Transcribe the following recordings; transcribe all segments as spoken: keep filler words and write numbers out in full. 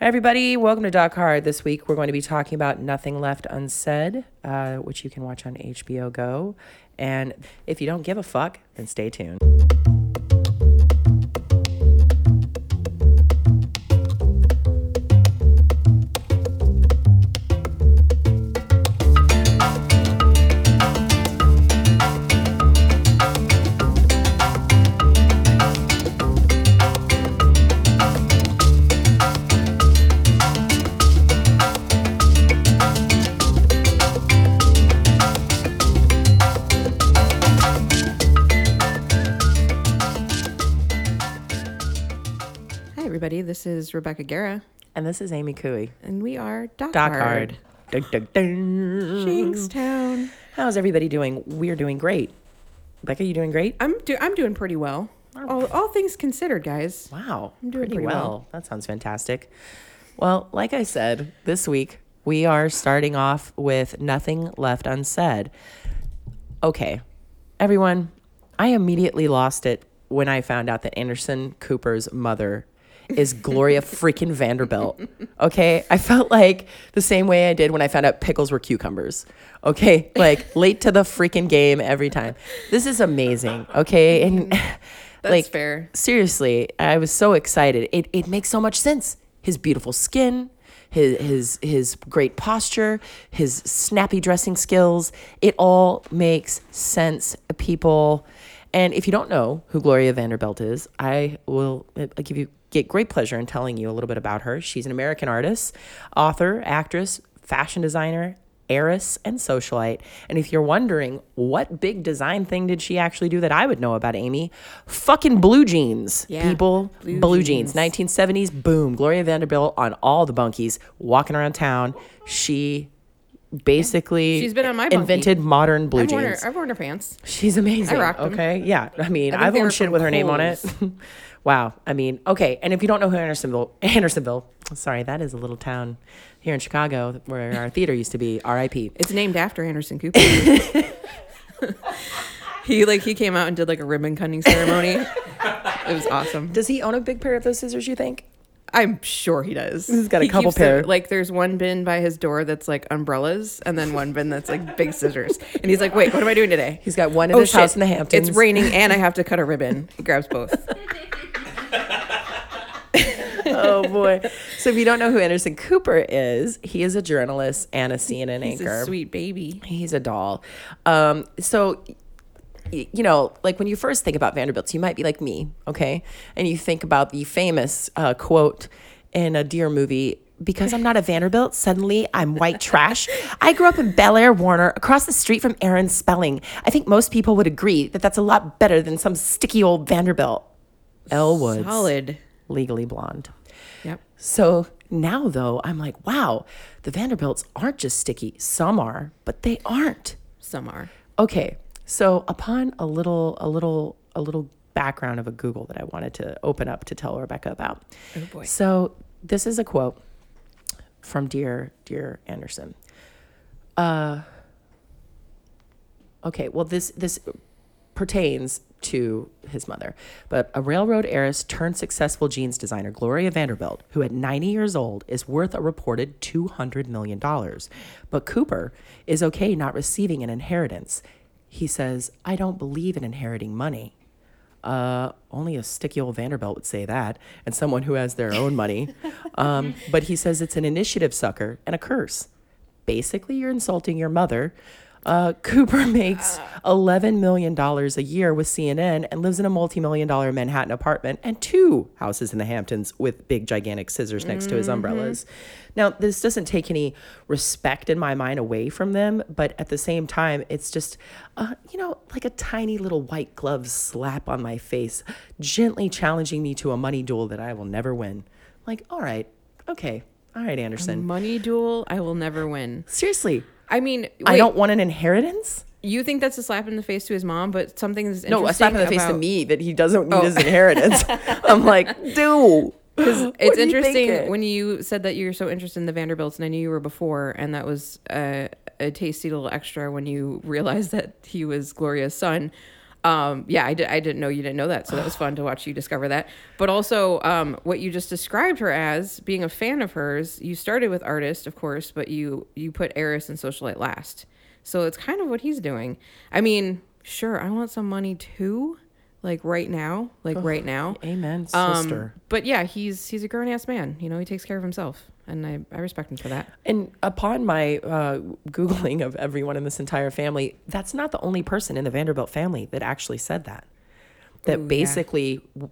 Hi, everybody. Welcome to Doc Hard. This week, we're going to be talking about Nothing Left Unsaid, uh, which you can watch on H B O Go. And if you don't give a fuck, then stay tuned. This is Rebecca Guerra. And this is Amy Cooey. And we are Doc, Doc Hard. Hard. Dun, dun, dun. Town. How's everybody doing? We're doing great. Becca, you doing great? I'm, do- I'm doing pretty well. All, all things considered, guys. Wow. I'm doing pretty, pretty well. well. That sounds fantastic. Well, like I said, this week we are starting off with Nothing Left Unsaid. Okay. Everyone, I immediately lost it when I found out that Anderson Cooper's mother is Gloria freaking Vanderbilt. Okay? I felt like the same way I did when I found out pickles were cucumbers. Okay? Like, late to the freaking game every time. This is amazing. Okay? And that's like, fair. Seriously, I was so excited. It it makes so much sense. His beautiful skin, his his his great posture, his snappy dressing skills. It all makes sense, people. And if you don't know who Gloria Vanderbilt is, I will I'll give you get great pleasure in telling you a little bit about her. She's an American artist, author, actress, fashion designer, heiress, and socialite. And if you're wondering what big design thing did she actually do that I would know about, Amy, fucking blue jeans, yeah. people. Blue, blue jeans. jeans. nineteen seventies, boom. Gloria Vanderbilt on all the bunkies, walking around town. She basically she's been on my invented modern blue I've jeans. Worn her, I've worn her pants. She's amazing. I rocked them. Okay, yeah. I mean, I I've owned shit with her Kohl's. Name on it. Wow. I mean, okay. And if you don't know who Andersonville, Andersonville, sorry, that is a little town here in Chicago where our theater used to be, R I P. It's named after Anderson Cooper. He like he came out and did like a ribbon cutting ceremony. It was awesome. Does he own a big pair of those scissors, you think? I'm sure he does. He's got a he couple pair. Them, like, there's one bin by his door that's like umbrellas, and then one bin that's like big scissors. And he's like, "Wait, what am I doing today?" He's got one in oh, his shit. house in the Hamptons. It's raining, and I have to cut a ribbon. He grabs both. Oh boy! So if you don't know who Anderson Cooper is, he is a journalist and a C N N he's anchor. He's a sweet baby. He's a doll. Um, so. You know, like when you first think about Vanderbilts, you might be like me, okay? And you think about the famous uh, quote in a Deer movie, because I'm not a Vanderbilt, suddenly I'm white trash. I grew up in Bel Air Warner, across the street from Aaron Spelling. I think most people would agree that that's a lot better than some sticky old Vanderbilt. Elle Woods. Solid. Legally Blonde. Yep. So now, though, I'm like, wow, the Vanderbilts aren't just sticky. Some are, but they aren't. Some are. Okay. So upon a little, a little, a little background of a Google that I wanted to open up to tell Rebecca about. Oh boy! So this is a quote from dear, dear Anderson. Uh, okay. Well, this, this pertains to his mother, but a railroad heiress turned successful jeans designer, Gloria Vanderbilt, who at ninety years old is worth a reported two hundred million dollars, but Cooper is okay not receiving an inheritance. He says, "I don't believe in inheriting money." Uh, only a sticky old Vanderbilt would say that, and someone who has their own money. Um, but he says it's an initiative sucker and a curse. Basically, you're insulting your mother. Uh, Cooper makes eleven million dollars a year with C N N and lives in a multi-million dollar Manhattan apartment and two houses in the Hamptons with big, gigantic scissors next mm-hmm. to his umbrellas. Now, this doesn't take any respect in my mind away from them, but at the same time, it's just, uh, you know, like a tiny little white glove slap on my face, gently challenging me to a money duel that I will never win. Like, all right, okay, all right, Anderson. A money duel I will never win. Seriously. I mean, wait, I don't want an inheritance. You think that's a slap in the face to his mom, but something is interesting. No, a slap in the about... face to me that he doesn't need oh. his inheritance. I'm like, dude. It's interesting you when you said that you're so interested in the Vanderbilts, and I knew you were before, and that was uh, a tasty little extra when you realized that he was Gloria's son. Um, yeah, I, did, I didn't know you didn't know that, so that was fun to watch you discover that. But also, um, what you just described her as, being a fan of hers, you started with artist, of course, but you, you put heiress and socialite last. So it's kind of what he's doing. I mean, sure, I want some money too, like right now, like oh, right now. Amen, sister. Um, but yeah, he's he's a grown-ass man. You know, he takes care of himself, and I, I respect him for that. And upon my uh, Googling of everyone in this entire family, that's not the only person in the Vanderbilt family that actually said that, that Ooh, basically yeah.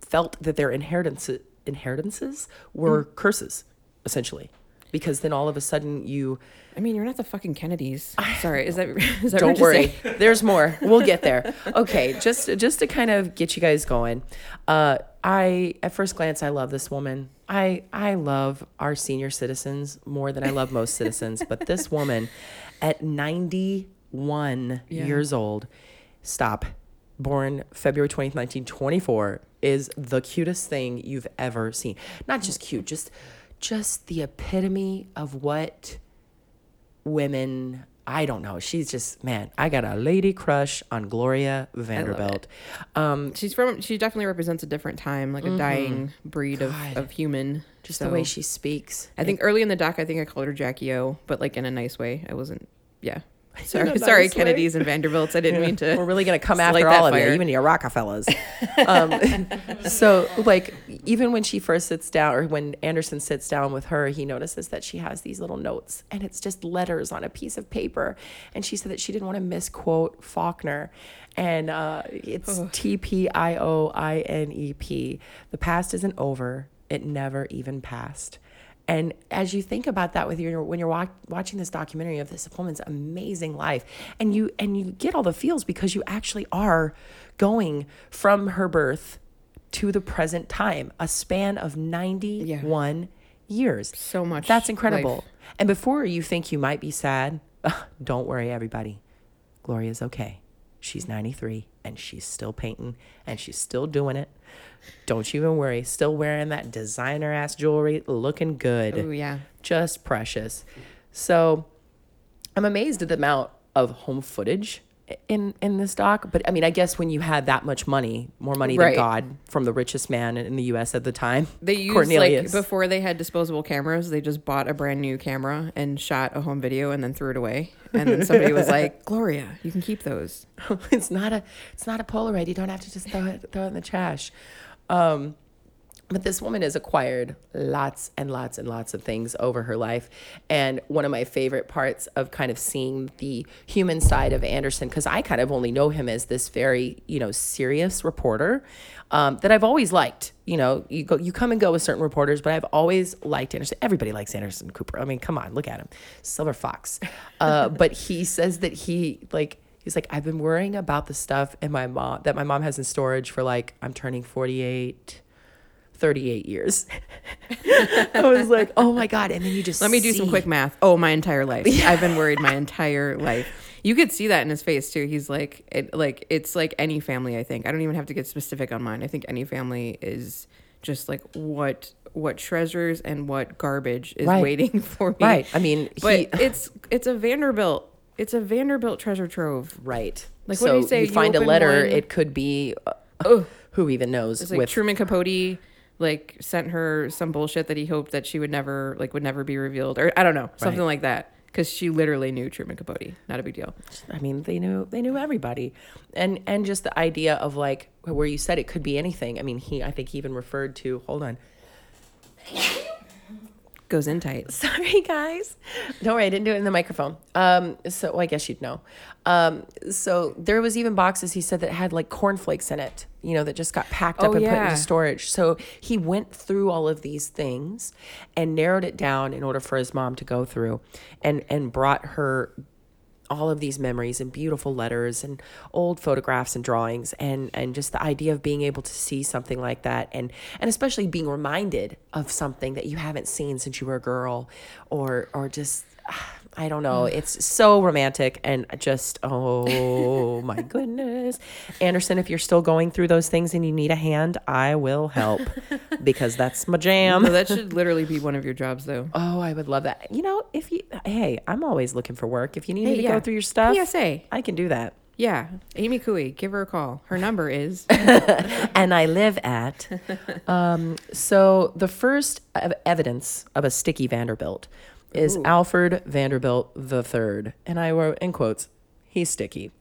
felt that their inheritance, inheritances were mm. curses, essentially. Because then all of a sudden you... I mean, you're not the fucking Kennedys. Sorry, is that... Is that don't worry. There's more. We'll get there. Okay, just just to kind of get you guys going. Uh, I, at first glance, I love this woman. I I love our senior citizens more than I love most citizens. But this woman, at ninety-one yeah. years old, stop, born February twentieth, nineteen twenty-four, is the cutest thing you've ever seen. Not just cute, just... just the epitome of what women, I don't know. She's just, man, I got a lady crush on Gloria Vanderbilt. Um, she's from, she definitely represents a different time, like a mm-hmm. dying breed of, of human. Just so, the way she speaks. I think it, early in the doc, I think I called her Jackie O, but like in a nice way. I wasn't, yeah. Sorry, nice sorry, way. Kennedys and Vanderbilts. I didn't yeah. mean to. We're really gonna come after all of fire. You, even your Rockefellers. um, so, like, even when she first sits down, or when Anderson sits down with her, he notices that she has these little notes, and it's just letters on a piece of paper. And she said that she didn't want to misquote Faulkner, and uh, it's oh. T P I O I N E P. The past isn't over; it never even passed. And as you think about that with your, when you're wa- watching this documentary of this woman's amazing life, and you and you get all the feels because you actually are going from her birth to the present time, a span of ninety-one yeah. years. So much. That's incredible. Life. And before you think you might be sad, don't worry, everybody. Gloria's okay. She's ninety-three and she's still painting and she's still doing it. Don't you even worry. Still wearing that designer ass jewelry, looking good. Oh, yeah. Just precious. So I'm amazed at the amount of home footage in, in this doc. But I mean, I guess when you had that much money, more money right. than God, from the richest man in the U S at the time, they used, Cornelius. Like, before they had disposable cameras, they just bought a brand new camera and shot a home video and then threw it away. And then somebody was like, "Gloria, you can keep those. It's not a, it's not a Polaroid. You don't have to just throw it, throw it in the trash." Um, but this woman has acquired lots and lots and lots of things over her life. And one of my favorite parts of kind of seeing the human side of Anderson, because I kind of only know him as this very, you know, serious reporter um, that I've always liked. You know, you go, you come and go with certain reporters, but I've always liked Anderson. Everybody likes Anderson Cooper. I mean, come on, look at him. Silver Fox. Uh, but he says that he, like, he's like, I've been worrying about the stuff in my mom that my mom has in storage for, like, I'm turning forty-eight... thirty-eight years. I was like, oh my God. And then you just Let me do see. some quick math. Oh, my entire life. Yeah. I've been worried my entire life. You could see that in his face too. He's like, it, like, it's like any family, I think. I don't even have to get specific on mine. I think any family is just like, what what treasures and what garbage is right. waiting for me. Right. I mean, but he, it's it's a Vanderbilt. It's a Vanderbilt treasure trove. Right. Like, so what do you say? You, you find a letter, one? It could be, uh, oh. who even knows? It's like with Truman Capote. Like, sent her some bullshit that he hoped that she would never, like, would never be revealed, or I don't know, something right. like that, because she literally knew Truman Capote. Not a big deal. I mean, they knew they knew everybody, and and just the idea of, like, where you said it could be anything. I mean, he I think he even referred to. Hold on. Goes in tight. Sorry, guys. Don't worry, I didn't do it in the microphone. Um, so well, I guess you'd know. Um, so there was even boxes, he said, that had, like, cornflakes in it, you know, that just got packed up oh, and yeah. put into storage. So he went through all of these things and narrowed it down in order for his mom to go through, and, and brought her all of these memories and beautiful letters and old photographs and drawings, and, and just the idea of being able to see something like that, and, and especially being reminded of something that you haven't seen since you were a girl, or or just, I don't know. It's so romantic, and just, oh my goodness. Anderson, if you're still going through those things and you need a hand, I will help, because that's my jam. No, that should literally be one of your jobs though. Oh, I would love that. You know, if you, hey, I'm always looking for work. If you need hey, me to yeah. go through your stuff, P S A. I can do that. Yeah, Amy Cooey, give her a call. Her number is. And I live at. Um, so the first evidence of a sticky Vanderbilt is Ooh. Alfred Vanderbilt the Third, and I wrote in quotes, he's sticky.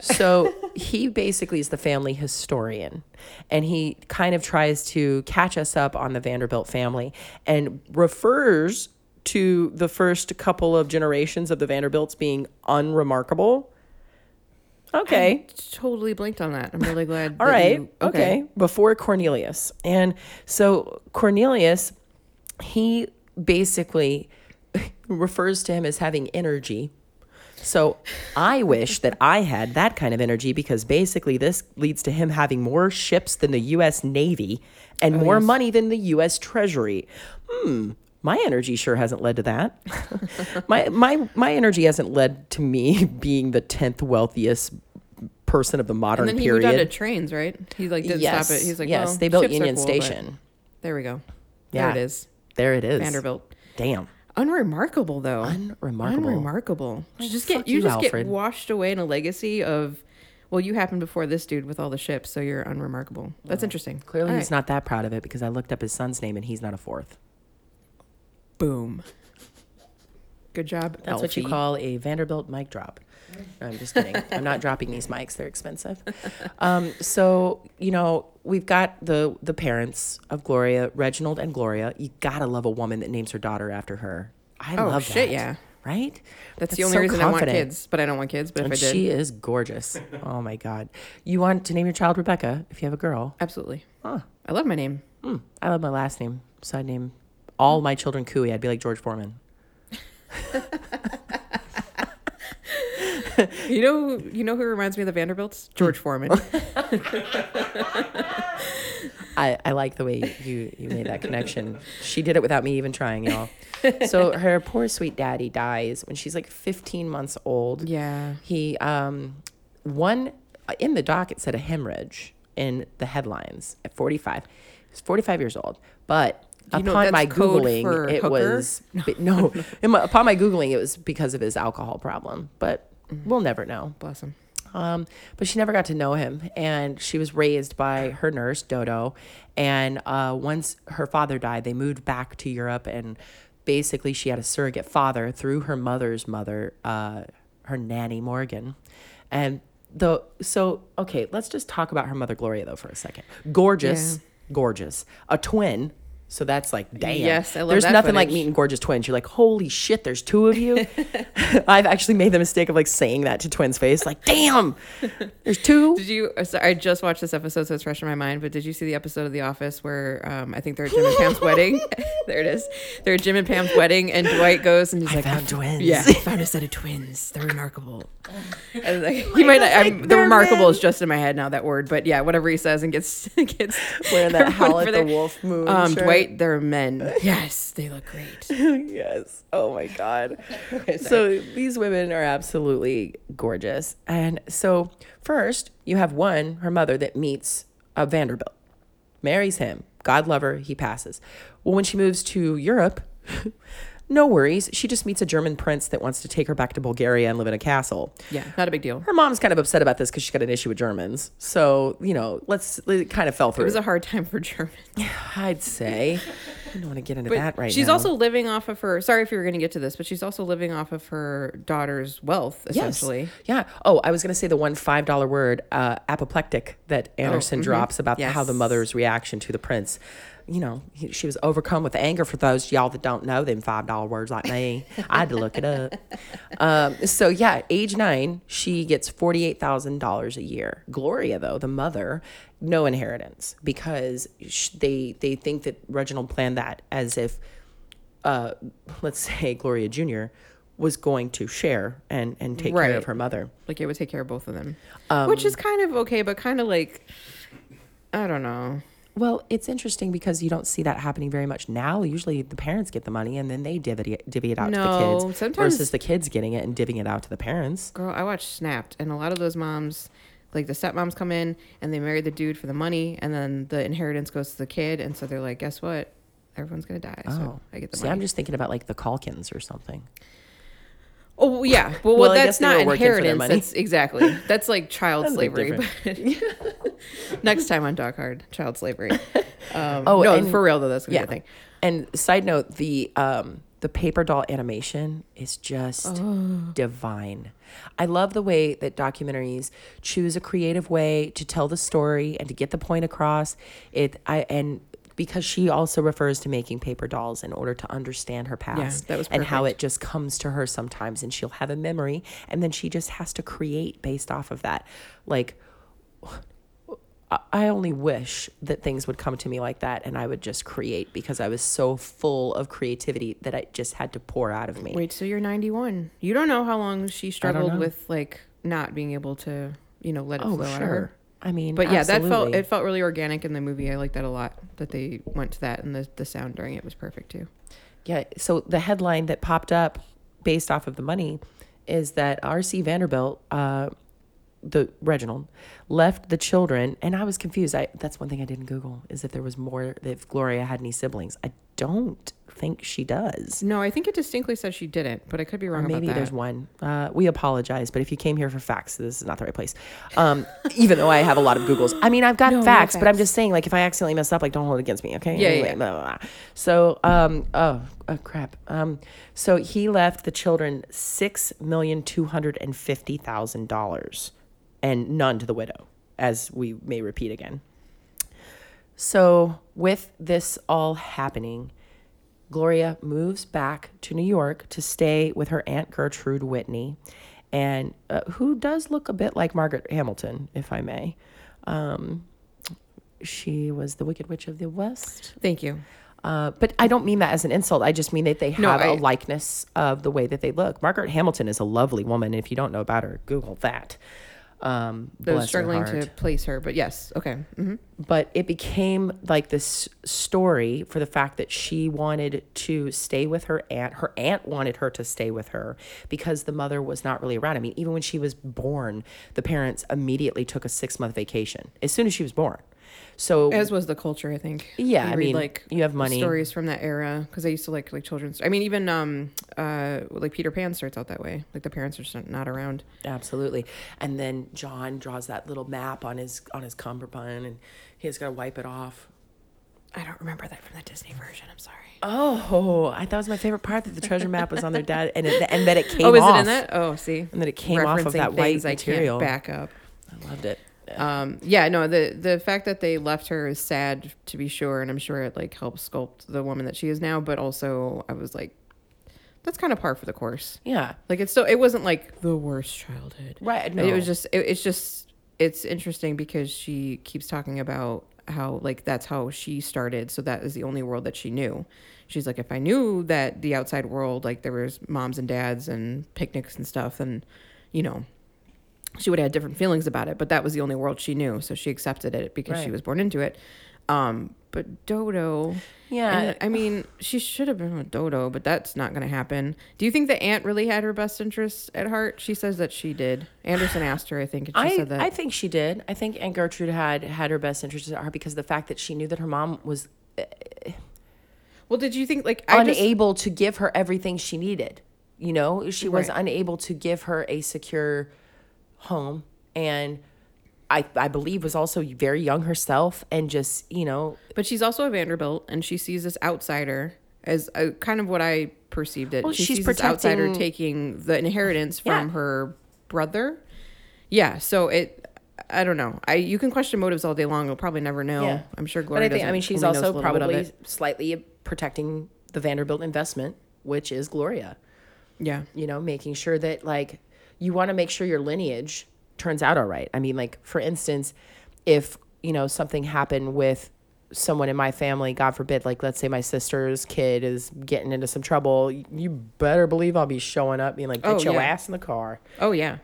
So he basically is the family historian, and he kind of tries to catch us up on the Vanderbilt family and refers to the first couple of generations of the Vanderbilts being unremarkable. Okay. I totally blinked on that. I'm really glad. All right. You, okay. okay. Before Cornelius. And so Cornelius, he basically refers to him as having energy. So I wish that I had that kind of energy, because basically this leads to him having more ships than the U S Navy and oh, more yes. money than the U S Treasury. Hmm. My energy sure hasn't led to that. my my my energy hasn't led to me being the tenth wealthiest person of the modern period. And then he period. moved out of trains, right? He like didn't yes. stop it. He's like, yes, well, they built Union cool, Station. There we go. Yeah. There it is. There it is. Vanderbilt. Damn. Unremarkable though. Unremarkable. Unremarkable. Like, just get you, you just Alfred. get washed away in a legacy of. Well, you happened before this dude with all the ships, so you're unremarkable. That's interesting. Clearly, all he's right. not that proud of it, because I looked up his son's name and he's not a fourth. Boom. Good job, That's Alfie. What you call a Vanderbilt mic drop. No, I'm just kidding. I'm not dropping these mics. They're expensive. Um, so, you know, we've got the the parents of Gloria, Reginald and Gloria. You got to love a woman that names her daughter after her. I oh, love shit, that. yeah. Right? That's, That's the only so reason confident. I want kids, but I don't want kids. But if and I did. She is gorgeous. Oh, my God. You want to name your child Rebecca if you have a girl? Absolutely. Huh. I love my name. Mm, I love my last name. Side name. All my children Cooey, I'd be like George Foreman. you know, you know who reminds me of the Vanderbilts? George Foreman. I I like the way you, you made that connection. She did it without me even trying, y'all. So her poor sweet daddy dies when she's like fifteen months old. Yeah. He um, one in the doc it said a hemorrhage in the headlines at forty-five. He's forty-five years old, but. You upon know, my Googling, it hooker? was no. no. Upon my Googling, it was because of his alcohol problem, but mm-hmm. we'll never know. Bless him. Um, but she never got to know him, and she was raised by her nurse, Dodo. And uh, once her father died, they moved back to Europe, and basically she had a surrogate father through her mother's mother, uh, her nanny Morgan, and the so okay. Let's just talk about her mother, Gloria, though, for a second. Gorgeous, yeah. gorgeous, a twin. So that's like, damn. Yes, I love there's that nothing footage. Like meeting gorgeous twins. You're like, holy shit, there's two of you. I've actually made the mistake of like saying that to twins' face. Like, damn, there's two. Did you? Sorry, I just watched this episode, so it's fresh in my mind. But did you see the episode of The Office where um, I think they're at Jim and Pam's wedding? There it is. They're at Jim and Pam's wedding, and Dwight goes and he's I like, found I found twins. Yeah, I found a set of twins. They're remarkable. And like, he might not, like, the remarkable men. Is just in my head now, that word. But yeah, whatever he says and gets gets wearing that howl at the wolf moon. Um, Dwight. They're men. Yes, they look great. Yes. Oh my God. Okay, so these women are absolutely gorgeous. And so first you have one, her mother, that meets a Vanderbilt, marries him. God love her. He passes. Well, when she moves to Europe, no worries. She just meets a German prince that wants to take her back to Bulgaria and live in a castle. Yeah, not a big deal. Her mom's kind of upset about this because she's got an issue with Germans. So, you know, let's, it kind of fell through. It was a hard time for Germans. I'd say. I don't want to get into but that right she's now. She's also living off of her, sorry if you were going to get to this, but she's also living off of her daughter's wealth, essentially. Yes. Yeah. Oh, I was going to say the one five dollar word, uh, apoplectic, that Anderson oh, mm-hmm. drops about yes. how the mother's reaction to the prince. You know, he, she was overcome with anger. For those y'all that don't know them five dollar words like me, I had to look it up. Um, so, yeah, age nine, she gets forty-eight thousand dollars a year. Gloria, though, the mother, no inheritance, because sh- they, they think that Reginald planned that as if, uh, let's say, Gloria Junior was going to share and, and take right. care of her mother. Like, it would take care of both of them, um, which is kind of okay, but kind of like, I don't know. Well, it's interesting because you don't see that happening very much now. Usually the parents get the money and then they divvy it, divvy it out no, to the kids sometimes, versus the kids getting it and divvying it out to the parents. Girl, I watched Snapped, and a lot of those moms, like the stepmoms come in and they marry the dude for the money, and then the inheritance goes to the kid. And so they're like, guess what? Everyone's going to die. Oh. So I get the see, money. I'm just thinking about like the Calkins or something. Oh yeah, well, well, well that's not inheritance. That's exactly that's like child that's slavery. But next time on Doc Hard, child slavery. Um, oh, no, and, for real though, that's gonna yeah. be a thing. And side note, the um, the paper doll animation is just oh. divine. I love the way that documentaries choose a creative way to tell the story and to get the point across. It I and. Because she also refers to making paper dolls in order to understand her past yeah, that was and how it just comes to her sometimes, and she'll have a memory and then she just has to create based off of that. Like, I only wish that things would come to me like that and I would just create, because I was so full of creativity that it just had to pour out of me. Wait, so you're ninety-one. You don't know how long she struggled with, like, not being able to, you know, let it oh, flow sure. out of her. I mean, but yeah, absolutely. that felt it felt really organic in the movie. I liked that a lot, that they went to that, and the the sound during it was perfect too. Yeah. So the headline that popped up based off of the money is that R C Vanderbilt, uh, the Reginald, left the children, and I was confused. I that's one thing I didn't Google, is if there was more, if Gloria had any siblings. I don't think she does. No, I think it distinctly says she didn't, but I could be wrong. Or maybe about that. There's one. Uh, we apologize, but if you came here for facts, this is not the right place. Um, even though I have a lot of Googles. I mean, I've got no, facts, no facts, but I'm just saying, like, if I accidentally mess up, like, don't hold it against me, okay? Yeah, anyway, yeah. Blah, blah, blah. So, um, oh, oh, crap. Um, so he left the children six million two hundred and fifty thousand dollars, and none to the widow, as we may repeat again. So with this all happening, Gloria moves back to New York to stay with her Aunt Gertrude Whitney, and uh, who does look a bit like Margaret Hamilton, if I may. Um, she was the Wicked Witch of the West. Thank you. Uh, but I don't mean that as an insult. I just mean that they have no, I, a likeness of the way that they look. Margaret Hamilton is a lovely woman. If you don't know about her, Google that. Um, I was struggling to place her, but yes, okay. Mm-hmm. But it became like this story for the fact that she wanted to stay with her aunt. Her aunt wanted her to stay with her because the mother was not really around. I mean, even when she was born, the parents immediately took a six-month vacation as soon as she was born. So as was the culture, I think. Yeah, you I read, mean, like, you have money stories from that era, because I used to like like children's. I mean, even um uh like Peter Pan starts out that way. Like the parents are just not around. Absolutely, and then John draws that little map on his on his cummerbund, and he's gotta wipe it off. I don't remember that from the Disney version. I'm sorry. Oh, I thought it was my favorite part, that the treasure map was on their dad, and it, and that it came. Oh, is off. It in that? Oh, see, and then it came off of that white material. I can't back up. I loved it. Um, yeah, no, the, the fact that they left her is sad, to be sure. And I'm sure it like helps sculpt the woman that she is now. But also I was like, that's kind of par for the course. Yeah. Like it's so, it wasn't like the worst childhood. Right. No. It was just, it, it's just, it's interesting because she keeps talking about how like, that's how she started. So that is the only world that she knew. She's like, if I knew that the outside world, like there was moms and dads and picnics and stuff, and you know, she would have had different feelings about it, but that was the only world she knew. So she accepted it because right. she was born into it. Um, but Dodo. Yeah. And, I mean, she should have been with Dodo, but that's not going to happen. Do you think the aunt really had her best interests at heart? She says that she did. Anderson asked her, I think, and she I, said that. I think she did. I think Aunt Gertrude had, had her best interests at heart because of the fact that she knew that her mom was uh, well, did you think, like, I unable just, to give her everything she needed. You know, she was right. unable to give her a secure home, and I I believe was also very young herself, and just, you know, but she's also a Vanderbilt, and she sees this outsider as a, kind of what I perceived it. Well, she she's sees protecting, this outsider taking the inheritance from yeah. her brother. Yeah, so it I don't know. I you can question motives all day long. You'll probably never know. Yeah. I'm sure Gloria I think, doesn't. I mean, she's also probably slightly protecting the Vanderbilt investment, which is Gloria. Yeah, you know, making sure that like. You want to make sure your lineage turns out all right. I mean, like, for instance, if, you know, something happened with someone in my family, God forbid, like, let's say my sister's kid is getting into some trouble, you better believe I'll be showing up being like, get oh, your yeah. ass in the car. Oh, yeah.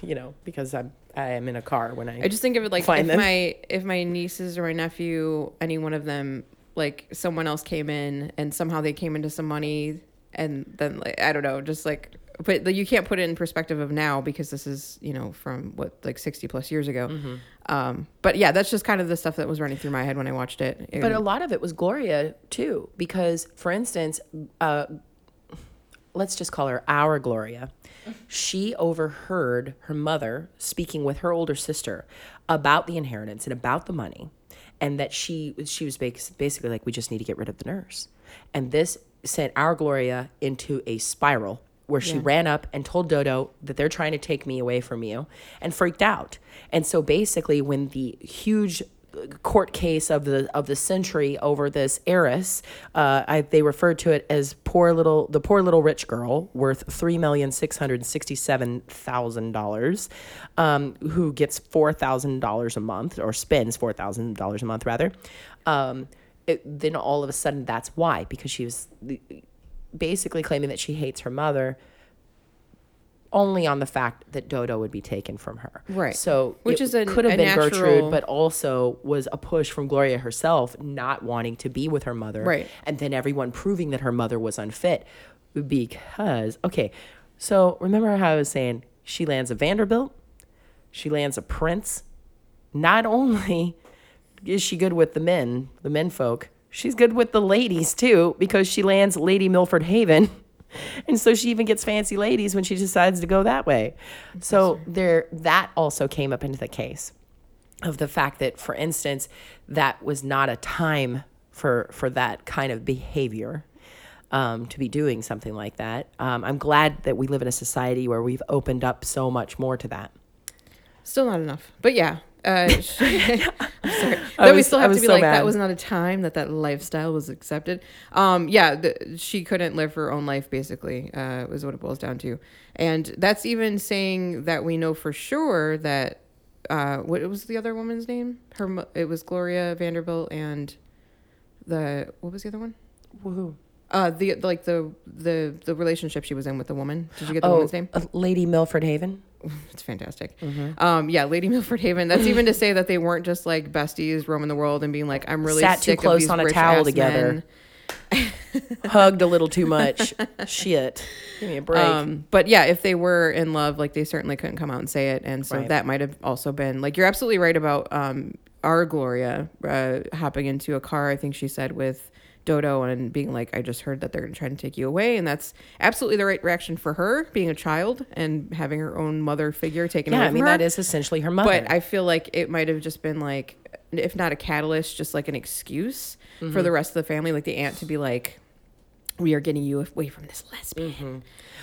You know, because I'm, I am in a car when I I just think of it like if them. my if my nieces or my nephew, any one of them, like, someone else came in and somehow they came into some money and then, like, I don't know, just like... But you can't put it in perspective of now because this is, you know, from what, like sixty plus years ago. Mm-hmm. Um, but yeah, that's just kind of the stuff that was running through my head when I watched it. But a lot of it was Gloria too, because for instance, uh, let's just call her our Gloria, she overheard her mother speaking with her older sister about the inheritance and about the money, and that she she was basically like, we just need to get rid of the nurse. And this sent our Gloria into a spiral where she yeah. ran up and told Dodo that they're trying to take me away from you, and freaked out. And so basically when the huge court case of the of the century over this heiress, uh, I, they referred to it as poor little the poor little rich girl worth three million six hundred sixty seven thousand dollars, um, who gets four thousand dollars a month or spends four thousand dollars a month rather. Um, it, then all of a sudden, that's why, because she was basically claiming that she hates her mother, only on the fact that Dodo would be taken from her. Right. So which it is a, could have a been natural... Gertrude, but also was a push from Gloria herself not wanting to be with her mother. Right. And then everyone proving that her mother was unfit because, okay, so remember how I was saying she lands a Vanderbilt, she lands a prince. Not only is she good with the men, the men folk, she's good with the ladies too, because she lands Lady Milford Haven. And so she even gets fancy ladies when she decides to go that way. That's so right. there, that also came up into the case of the fact that, for instance, that was not a time for for that kind of behavior, um, to be doing something like that. Um, I'm glad that we live in a society where we've opened up so much more to that. Still not enough, but yeah. Uh, sorry. That was, we still have to be so like bad. That was not a time that that lifestyle was accepted. Um, yeah, the, she couldn't live her own life. Basically, uh, was what it boils down to, and that's even saying that we know for sure that uh, what was the other woman's name? Her it was Gloria Vanderbilt, and the what was the other one? Woohoo. Uh, the like the the the relationship she was in with the woman. Did you get the oh, woman's name? Uh, Lady Milford Haven. It's fantastic. Mm-hmm. Um, yeah, Lady Milford Haven. That's even to say that they weren't just like besties roaming the world and being like, I'm really sat sick too close of these on a towel together, hugged a little too much. Shit, give me a break. Um, but yeah, if they were in love, like they certainly couldn't come out and say it, and so right. that might have also been like you're absolutely right about um, our Gloria uh, hopping into a car. I think she said with Dodo and being like, I just heard that they're going to try to take you away. And that's absolutely the right reaction for her, being a child and having her own mother figure taken yeah, away from her. Yeah, I mean, her. That is essentially her mother. But I feel like it might have just been like, if not a catalyst, just like an excuse mm-hmm. for the rest of the family, like the aunt to be like, we are getting you away from this lesbian. Mm-hmm.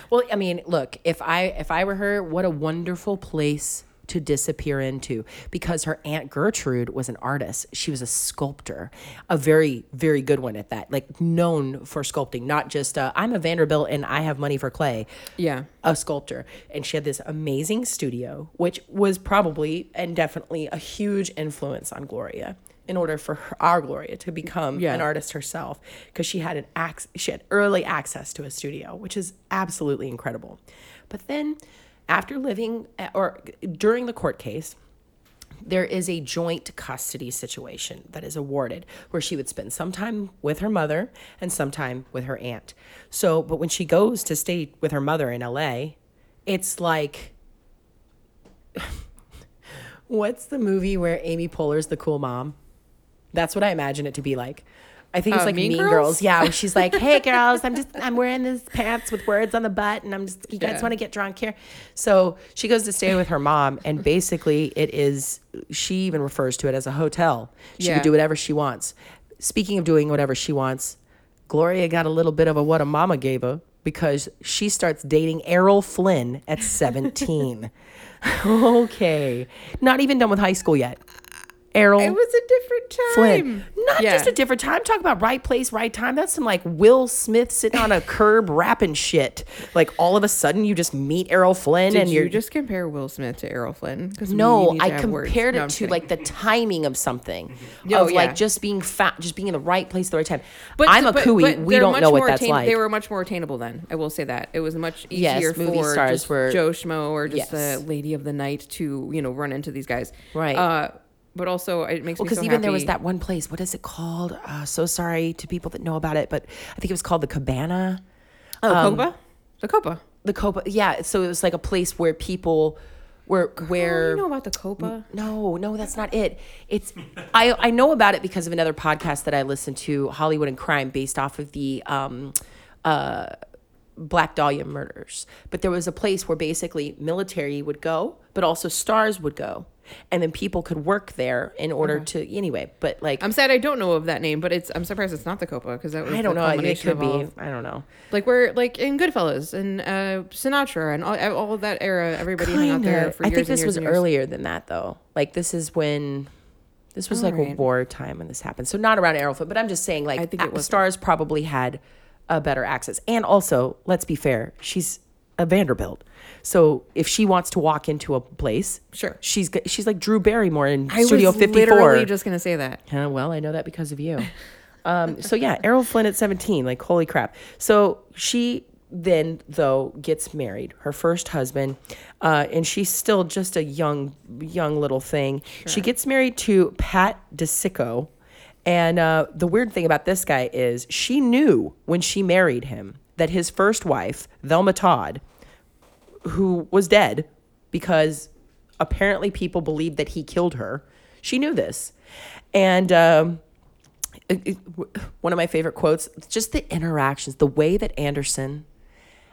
Well, I mean, look, if I if I were her, what a wonderful place to disappear into, because her Aunt Gertrude was an artist. She was a sculptor, a very, very good one at that, like known for sculpting, not just uh, I'm a Vanderbilt and I have money for clay. Yeah. A sculptor. And she had this amazing studio, which was probably and definitely a huge influence on Gloria in order for her, our Gloria to become yeah. an artist herself, because she had an ac- she had early access to a studio, which is absolutely incredible. But then after living or during the court case, there is a joint custody situation that is awarded where she would spend some time with her mother and some time with her aunt. So, but when she goes to stay with her mother in L A, it's like, what's the movie where Amy Poehler's the cool mom? That's what I imagine it to be like. I think it's uh, like Mean, mean girls? girls. Yeah, she's like, "Hey girls, I'm just I'm wearing these pants with words on the butt, and I'm just you guys yeah. want to get drunk here." So she goes to stay with her mom, and basically it is. She even refers to it as a hotel. She yeah. can do whatever she wants. Speaking of doing whatever she wants, Gloria got a little bit of a what a mama gave her, because she starts dating Errol Flynn at seventeen. Okay, not even done with high school yet. Errol. It was a different time. Flynn. Not yeah. just a different time. Talk about right place, right time. That's some like Will Smith sitting on a curb rapping shit. Like all of a sudden you just meet Errol Flynn. Did and you're... you just compare Will Smith to Errol Flynn? No, I compared no, it to kidding. Like the timing of something. Oh, of yeah. like just being fat, just being in the right place at the right time. But I'm a but, cooey. But we don't know what that's attain- like. They were much more attainable then. I will say that. It was much easier yes, movie for stars just were... Joe Schmo or just yes. the lady of the night to, you know, run into these guys. Right. Uh, But also, it makes well, me so happy. Because even there was that one place. What is it called? Uh, so sorry to people that know about it, but I think it was called the Cabana. Oh, um, Copa? The Copa. The Copa. Yeah. So it was like a place where people were where. Oh, you know about the Copa? No, no, that's not it. It's I I know about it because of another podcast that I listened to, Hollywood and Crime, based off of the um, uh, Black Dahlia murders. But there was a place where basically military would go, but also stars would go. And then people could work there in order okay. to, anyway, but like. I'm sad I don't know of that name, but it's I'm surprised it's not the Copa, because that was I don't the know. It could be. All, I don't know. Like we're, like in Goodfellas and uh, Sinatra and all, all of that era, everybody hung out there for years and years. I think this was earlier than that, though. Like this is when, this was all like right. a war time when this happened. So not around Errol Flynn, but I'm just saying like I think it was stars there. Probably had a better access. And also, let's be fair, she's a Vanderbilt. So if she wants to walk into a place, sure, she's she's like Drew Barrymore in I Studio fifty-four. I was literally just going to say that. Uh, well, I know that because of you. um, so yeah, Errol Flynn at seventeen, like holy crap. So she then, though, gets married, her first husband, uh, and she's still just a young, young little thing. Sure. She gets married to Pat DiCicco. And uh, the weird thing about this guy is she knew when she married him that his first wife, Velma Todd, who was dead because apparently people believed that he killed her. She knew this. And um, it, it, one of my favorite quotes, just the interactions, the way that Anderson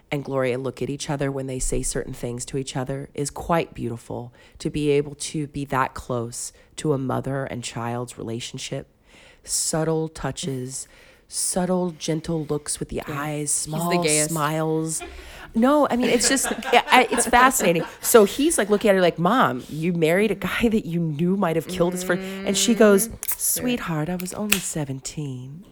and Gloria look at each other when they say certain things to each other is quite beautiful, to be able to be that close to a mother and child's relationship. Subtle touches, subtle, gentle looks with the yeah. eyes, small smiles. No, I mean, it's just, it's fascinating. So he's like looking at her like, Mom, you married a guy that you knew might have killed his friend. And she goes, sweetheart, I was only seventeen.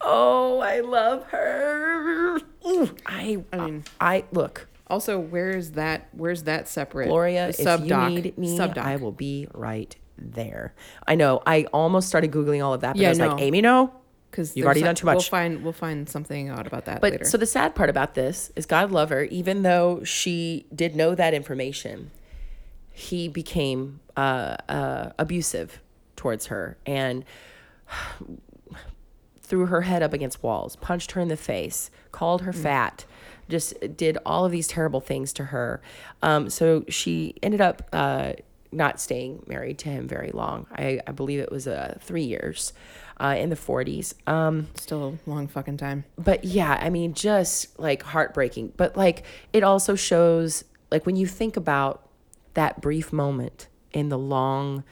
Oh, I love her. Ooh, I, I mean, I, look. Also, where's that, where's that separate? Gloria, sub if you need me, sub-doc. I will be right there. I know, I almost started Googling all of that, but yeah, I was no. like, Amy, no. Because you've already done too much. We'll find we'll find something out about that but, later. So the sad part about this is, God love her, even though she did know that information, he became uh, uh, abusive towards her and threw her head up against walls, punched her in the face, called her mm. fat, just did all of these terrible things to her. Um, so she ended up uh, not staying married to him very long. I, I believe it was uh, three years. Uh, in the forties. Um, Still a long fucking time. But yeah, I mean, just like heartbreaking. But like, it also shows, like when you think about that brief moment in the long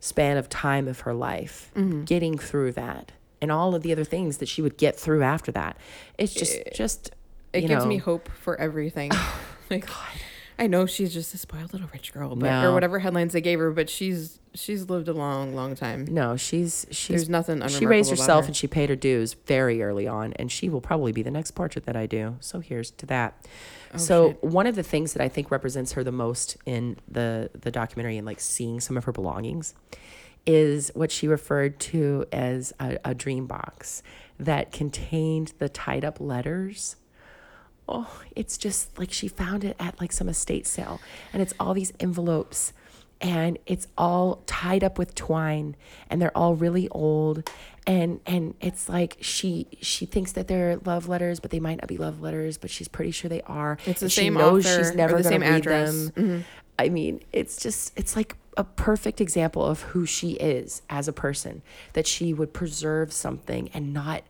span of time of her life, mm-hmm. getting through that and all of the other things that she would get through after that. It's just, it, just It gives know. me hope for everything. Oh, like, God. I know she's just a spoiled little rich girl, but no. or whatever headlines they gave her, but she's she's lived a long, long time. No, she's she's there's nothing unremarkable. She raised herself about her. And she paid her dues very early on, and she will probably be the next portrait that I do. So here's to that. Oh, so shit. One of the things that I think represents her the most in the the documentary and like seeing some of her belongings is what she referred to as a, a dream box that contained the tied up letters. Oh, it's just like she found it at like some estate sale, and it's all these envelopes and it's all tied up with twine and they're all really old. And, and it's like, she, she thinks that they're love letters, but they might not be love letters, but she's pretty sure they are. It's the same author. She knows she's never going to read them. Mm-hmm. I mean, it's just, it's like a perfect example of who she is as a person, that she would preserve something and not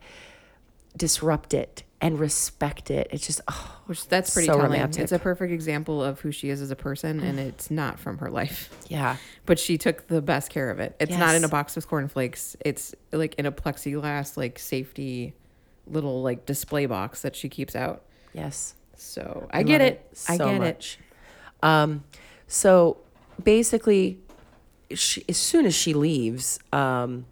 disrupt it. And respect it. It's just, oh, which that's pretty so telling. Romantic. It's a perfect example of who she is as a person, and it's not from her life. Yeah. But she took the best care of it. It's yes. not in a box with cornflakes. It's like in a plexiglass, like safety little like display box that she keeps out. Yes. So I, I get it. it. So I get much. it. Um, so basically, she, as soon as she leaves, um,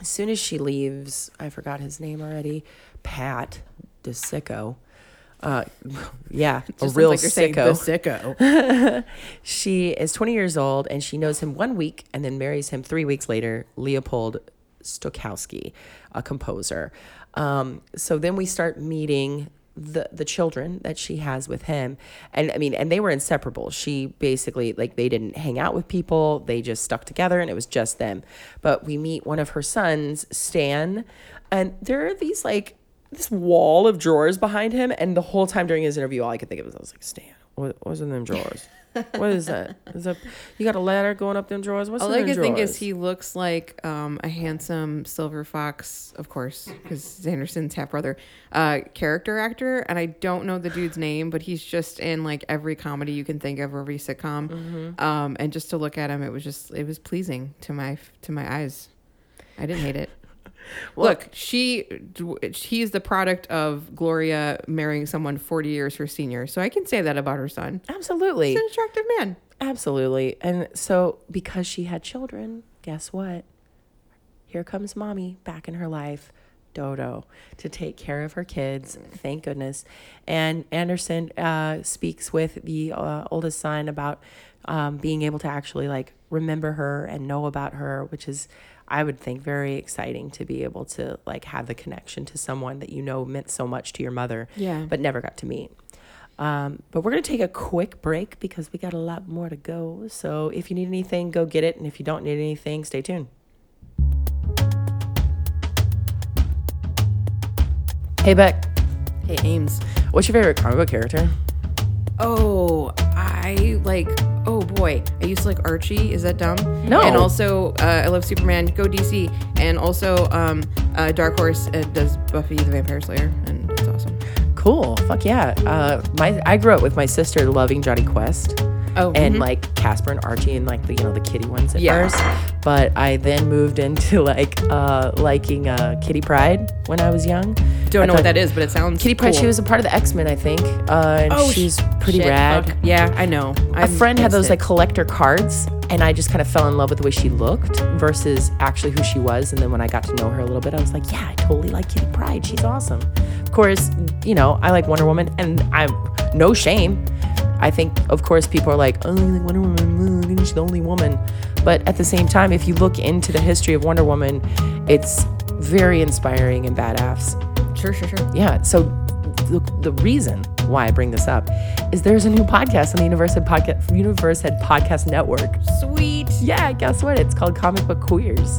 as soon as she leaves, I forgot his name already, Pat DiCicco, uh, yeah, a real like sicko. She is twenty years old, and she knows him one week, and then marries him three weeks later. Leopold Stokowski, a composer. Um, so then we start meeting the the children that she has with him, and I mean, and they were inseparable. She basically like they didn't hang out with people; they just stuck together, and it was just them. But we meet one of her sons, Stan, and there are these like. This wall of drawers behind him, and the whole time during his interview all I could think of was I was like Stan What, what's in them drawers? What is that? Is that you got a ladder going up them drawers? What's all in them drawers? All I can think is he looks like um, a handsome silver fox, of course, because Anderson's half brother, uh, character actor, and I don't know the dude's name, but he's just in like every comedy you can think of, every sitcom, mm-hmm. um, and just to look at him, it was just it was pleasing to my to my eyes. I didn't hate it. Well, look, she he's the product of Gloria marrying someone forty years her senior. So I can say that about her son. Absolutely. He's an attractive man. Absolutely. And so because she had children, guess what? Here comes mommy back in her life, Dodo, to take care of her kids. Thank goodness. And Anderson uh, speaks with the uh, oldest son about um, being able to actually like remember her and know about her, which is, I would think, very exciting to be able to like have the connection to someone that you know meant so much to your mother, yeah. but never got to meet. Um, but we're going to take a quick break because we got a lot more to go. So if you need anything, go get it. And if you don't need anything, stay tuned. Hey, Beck. Hey, Ames. What's your favorite comic book character? Oh, I like... Oh boy, I used to like Archie. Is that dumb? No. And also, uh, I love Superman. Go D C. And also, um, uh, Dark Horse uh, does Buffy the Vampire Slayer, and it's awesome. Cool. Fuck yeah. Uh, my I grew up with my sister loving Johnny Quest. Oh. And mm-hmm. like Casper and Archie and like the you know the kitty ones at yeah. first, but I then moved into like uh, liking uh, Kitty Pryde when I was young. Don't I know what that is, but it sounds Kitty Pryde. Cool. She was a part of the X-Men, I think. Uh, and oh, she's pretty shit, rad. Fuck. Yeah, I know. I'm a friend had those it. like collector cards, and I just kind of fell in love with the way she looked versus actually who she was. And then when I got to know her a little bit, I was like, yeah, I totally like Kitty Pryde. She's awesome. Of course, you know, I like Wonder Woman, and I'm no shame. I think, of course, people are like, oh, Wonder Woman, she's the only woman. But at the same time, if you look into the history of Wonder Woman, it's very inspiring and badass. Sure, sure, sure. Yeah. So look, the reason why I bring this up is there's a new podcast on the Universe Head Podcast, Universe Head Podcast Network. Sweet. Yeah. Guess what? It's called Comic Book Queers.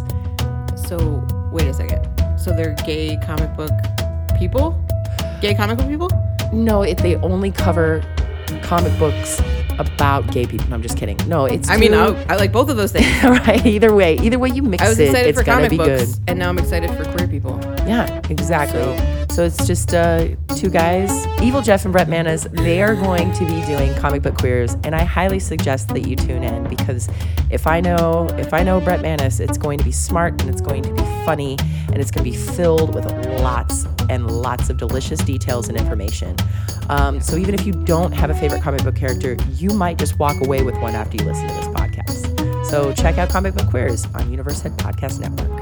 So wait a second. So they're gay comic book people? Gay comic book people? No, it, they only cover... comic books about gay people. No, I'm just kidding. No, it's. I too... mean, I, I like both of those things. Right. Either way, either way you mix it. I was excited it, for comic be books, good. And now I'm excited for queer people. Yeah, exactly. So, so it's just uh, two guys, Evil Jeff and Brett Maness. They are going to be doing Comic Book Queers, and I highly suggest that you tune in because if I know if I know Brett Maness, it's going to be smart and it's going to be funny and it's going to be filled with lots and lots of delicious details and information. Um, so even if you don't have a favorite comic book character, you might just walk away with one after you listen to this podcast. So check out Comic Book Queers on Universe Head Podcast Network.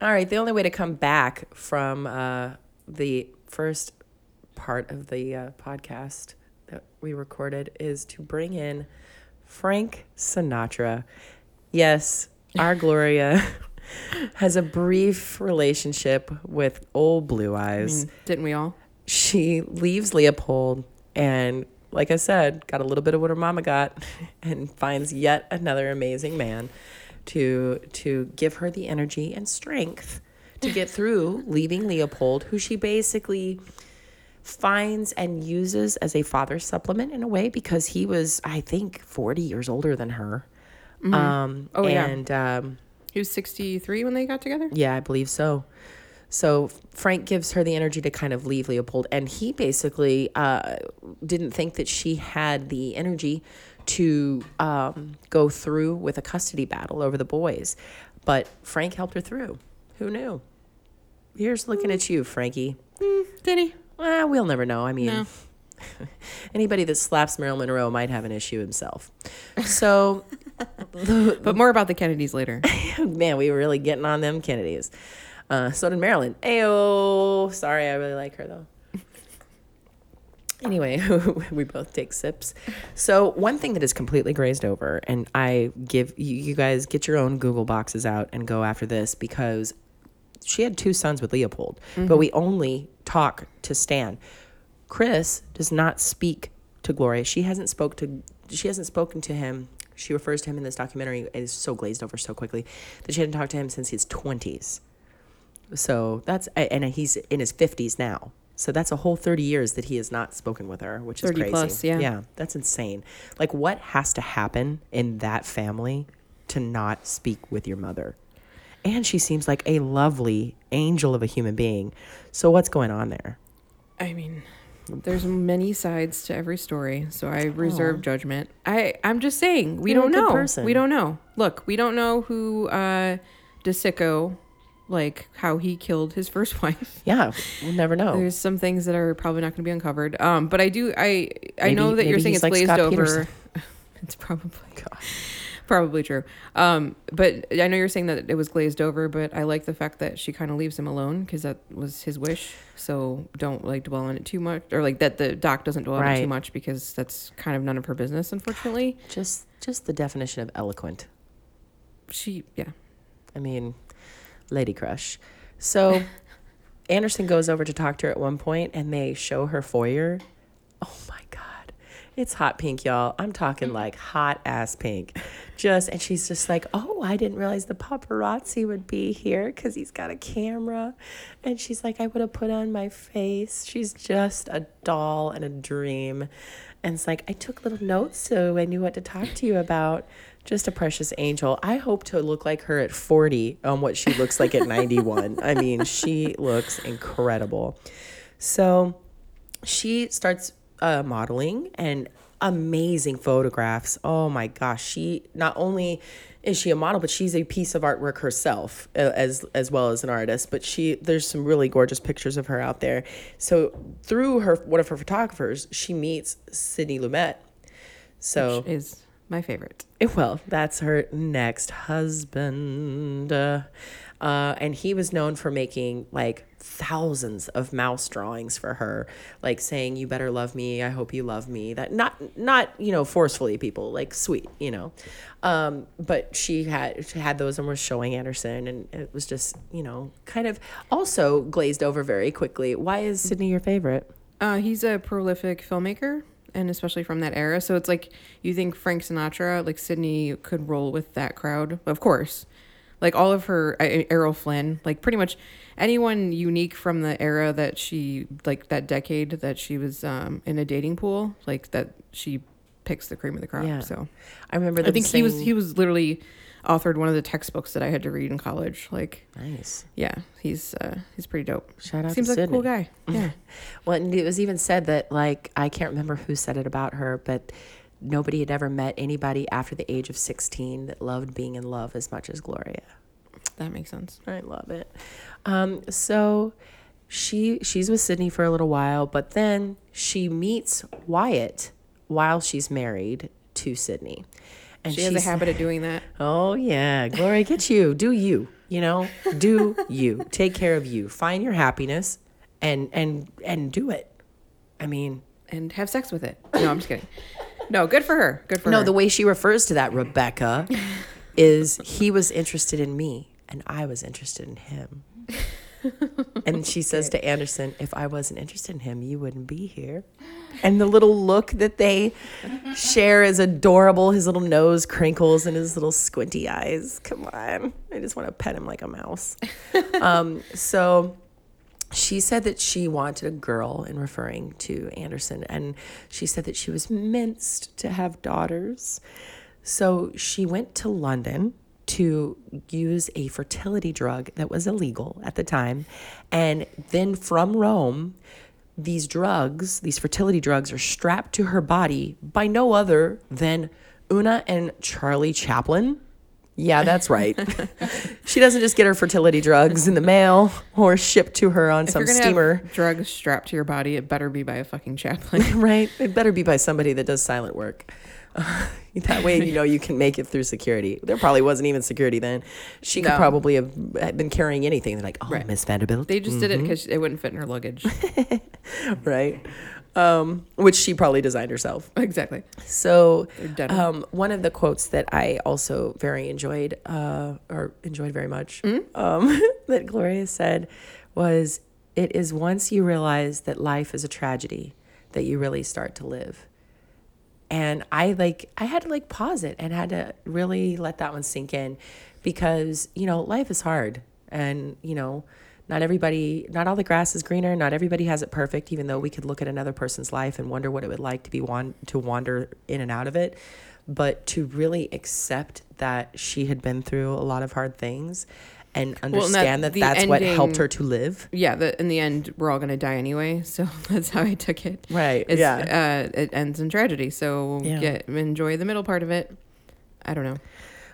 All right, the only way to come back from uh, the first part of the uh, podcast that we recorded is to bring in Frank Sinatra. Yes, our Gloria has a brief relationship with old Blue Eyes. I mean, didn't we all? She leaves Leopold and, like I said, got a little bit of what her mama got and finds yet another amazing man to to give her the energy and strength to get through leaving Leopold, who she basically finds and uses as a father supplement in a way because he was, I think, forty years older than her. Mm-hmm. Um, oh, and, yeah. Um, he was sixty-three when they got together? Yeah, I believe so. So Frank gives her the energy to kind of leave Leopold, and he basically uh, didn't think that she had the energy to um, go through with a custody battle over the boys. But Frank helped her through. Who knew? Here's looking mm. at you, Frankie. Mm, did he? Well, we'll never know. I mean... No. Anybody that slaps Marilyn Monroe might have an issue himself. So, but more about the Kennedys later. Man, we were really getting on them Kennedys. Uh, so did Marilyn. Ayo. Sorry, I really like her though. Anyway, we both take sips. So one thing that is completely grazed over, and I give you, you guys get your own Google boxes out and go after this because she had two sons with Leopold, mm-hmm. but we only talk to Stan. Chris does not speak to Gloria. She hasn't spoke to she hasn't spoken to him. she refers to him in this documentary, it is so glazed over so quickly, that she hadn't talked to him since his twenties. So that's, and he's in his fifties now. So that's a whole thirty years that he has not spoken with her, which is crazy. thirty plus, yeah. Yeah, that's insane. Like, what has to happen in that family to not speak with your mother? And she seems like a lovely angel of a human being. So what's going on there? I mean, there's many sides to every story, so I reserve Aww. judgment. I, I'm just saying, we You're don't know. Person. We don't know. Look, we don't know who uh, DiCicco... like how he killed his first wife. Yeah, we'll never know. There's some things that are probably not going to be uncovered. Um, but I do, I I maybe, know that you're saying it's like glazed Scott over. Peterson. It's probably God. probably true. Um, but I know you're saying that it was glazed over. But I like the fact that she kind of leaves him alone because that was his wish. So don't like dwell on it too much, or like that the doc doesn't dwell right. on it too much because that's kind of none of her business, unfortunately. God, just just the definition of eloquent. She yeah, I mean. Lady crush. So Anderson goes over to talk to her at one point and they show her foyer. Oh my God. It's hot pink, y'all. I'm talking like hot ass pink. Just, and she's just like, oh, I didn't realize the paparazzi would be here because he's got a camera. And she's like, I would have put on my face. She's just a doll and a dream. And it's like, I took little notes so I knew what to talk to you about. Just a precious angel. I hope to look like her at forty on um, what she looks like at ninety-one. I mean, she looks incredible. So she starts uh, modeling and amazing photographs. Oh my gosh. She, not only is she a model, but she's a piece of artwork herself uh, as as well as an artist. But she, there's some really gorgeous pictures of her out there. So through her, one of her photographers, she meets Sidney Lumet. So Which is... my favorite. Well, that's her next husband. Uh, uh, and he was known for making like thousands of mouse drawings for her, like saying, you better love me. I hope you love me. That not, not, you know, forcefully people like sweet, you know, um, but she had, she had those and was showing Anderson, and it was just, you know, kind of also glazed over very quickly. Why is Sidney your favorite? Uh, he's a prolific filmmaker. And especially from that era. So it's like you think Frank Sinatra, like Sidney could roll with that crowd. Of course. Like all of her, Errol Flynn, like pretty much anyone unique from the era that she, like that decade that she was um, in a dating pool, like that she picks the cream of the crop. Yeah. So I remember that. I think saying... he was he was literally authored one of the textbooks that I had to read in college. Like, nice. Yeah, he's uh, he's pretty dope. Shout out Seems to like Sidney. A cool guy. Yeah. Well, and it was even said that, like, I can't remember who said it about her, but nobody had ever met anybody after the age of sixteen that loved being in love as much as Gloria. That makes sense. I love it. Um, so she she's with Sidney for a little while, but then she meets Wyatt while she's married to Sidney. And she has a habit of doing that. Oh, yeah. Gloria, get you. Do you. You know, do you. Take care of you. Find your happiness and and and do it. I mean. And have sex with it. No, I'm just kidding. No, good for her. Good for no, her. No, the way she refers to that, Rebecca, is he was interested in me and I was interested in him. And she says to Anderson, if I wasn't interested in him, you wouldn't be here. And the little look that they share is adorable. His little nose crinkles and his little squinty eyes. Come on. I just want to pet him like a mouse. Um, so she said that she wanted a girl in referring to Anderson. And she said that she was minced to have daughters. So she went to London to use a fertility drug that was illegal at the time. And then from Rome, these drugs, these fertility drugs are strapped to her body by no other than Una and Charlie Chaplin. Yeah, that's right. She doesn't just get her fertility drugs in the mail or shipped to her on if some you're steamer. Have drugs strapped to your body, it better be by a fucking chaplain. Right? It better be by somebody that does silent work. Uh, that way, you know, you can make it through security. There probably wasn't even security then. She no. could probably have been carrying anything. They're like, oh, right. Miss Vanderbilt. They just mm-hmm. did it because it wouldn't fit in her luggage. Right. Um, which she probably designed herself. Exactly. So um, one of the quotes that I also very enjoyed uh, or enjoyed very much mm-hmm. um, that Gloria said was, it is once you realize that life is a tragedy that you really start to live. And I like, I had to like pause it and had to really let that one sink in because, you know, life is hard and, you know, not everybody, not all the grass is greener. Not everybody has it perfect, even though we could look at another person's life and wonder what it would like to be wan- to wander in and out of it. But to really accept that she had been through a lot of hard things and understand well, and that, that that's ending, what helped her to live. Yeah. The, in the end, we're all going to die anyway. So that's how I took it. Right. It's, yeah. Uh, it ends in tragedy. So yeah. get, enjoy the middle part of it. I don't know.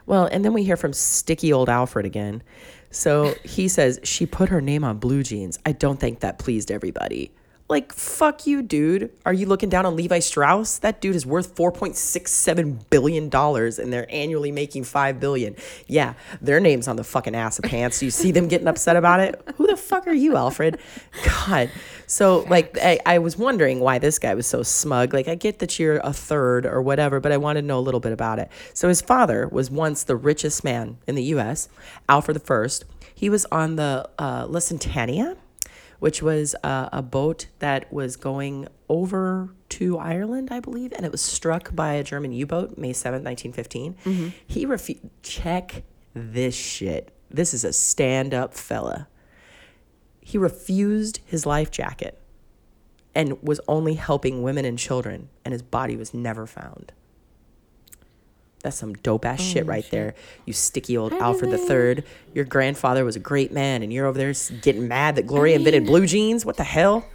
Well, and then we hear from sticky old Alfred again. So he says, she put her name on blue jeans. I don't think that pleased everybody. Like, fuck you, dude. Are you looking down on Levi Strauss? That dude is worth four point six seven billion dollars and they're annually making five billion dollars. Yeah, their name's on the fucking ass of pants. You see them getting upset about it? Who the fuck are you, Alfred? God. So, like, I, I was wondering why this guy was so smug. Like, I get that you're a third or whatever, but I wanted to know a little bit about it. So his father was once the richest man in the U S, Alfred the First. He was on the uh, Lusitania, which was uh, a boat that was going over to Ireland, I believe, and it was struck by a German U-boat May seventh, nineteen fifteen. Mm-hmm. He refused. Check this shit. This is a stand-up fella. He refused his life jacket and was only helping women and children, and his body was never found. That's some dope-ass oh, shit right shit. there. You sticky old I Alfred the Third. Your grandfather was a great man, and you're over there getting mad that Gloria I mean, invented blue jeans? What the hell?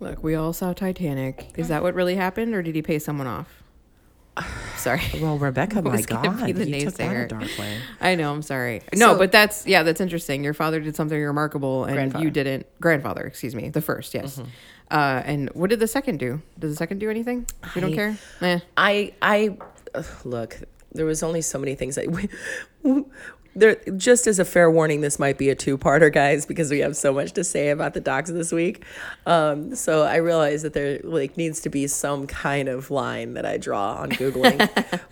Look, we all saw Titanic. Is that what really happened, or did he pay someone off? Sorry. Well, Rebecca, my God. Be the you took that a dark way. I know, I'm sorry. No, so, but that's, yeah, that's interesting. Your father did something remarkable, and you didn't. Grandfather, excuse me. The first, yes. Mm-hmm. Uh, and what did the second do? Does the second do anything? You don't care? Eh. I, I... Ugh, look, there was only so many things. That we, we, there, just as a fair warning, this might be a two-parter, guys, because we have so much to say about the docs this week. Um, so I realize that there like needs to be some kind of line that I draw on Googling.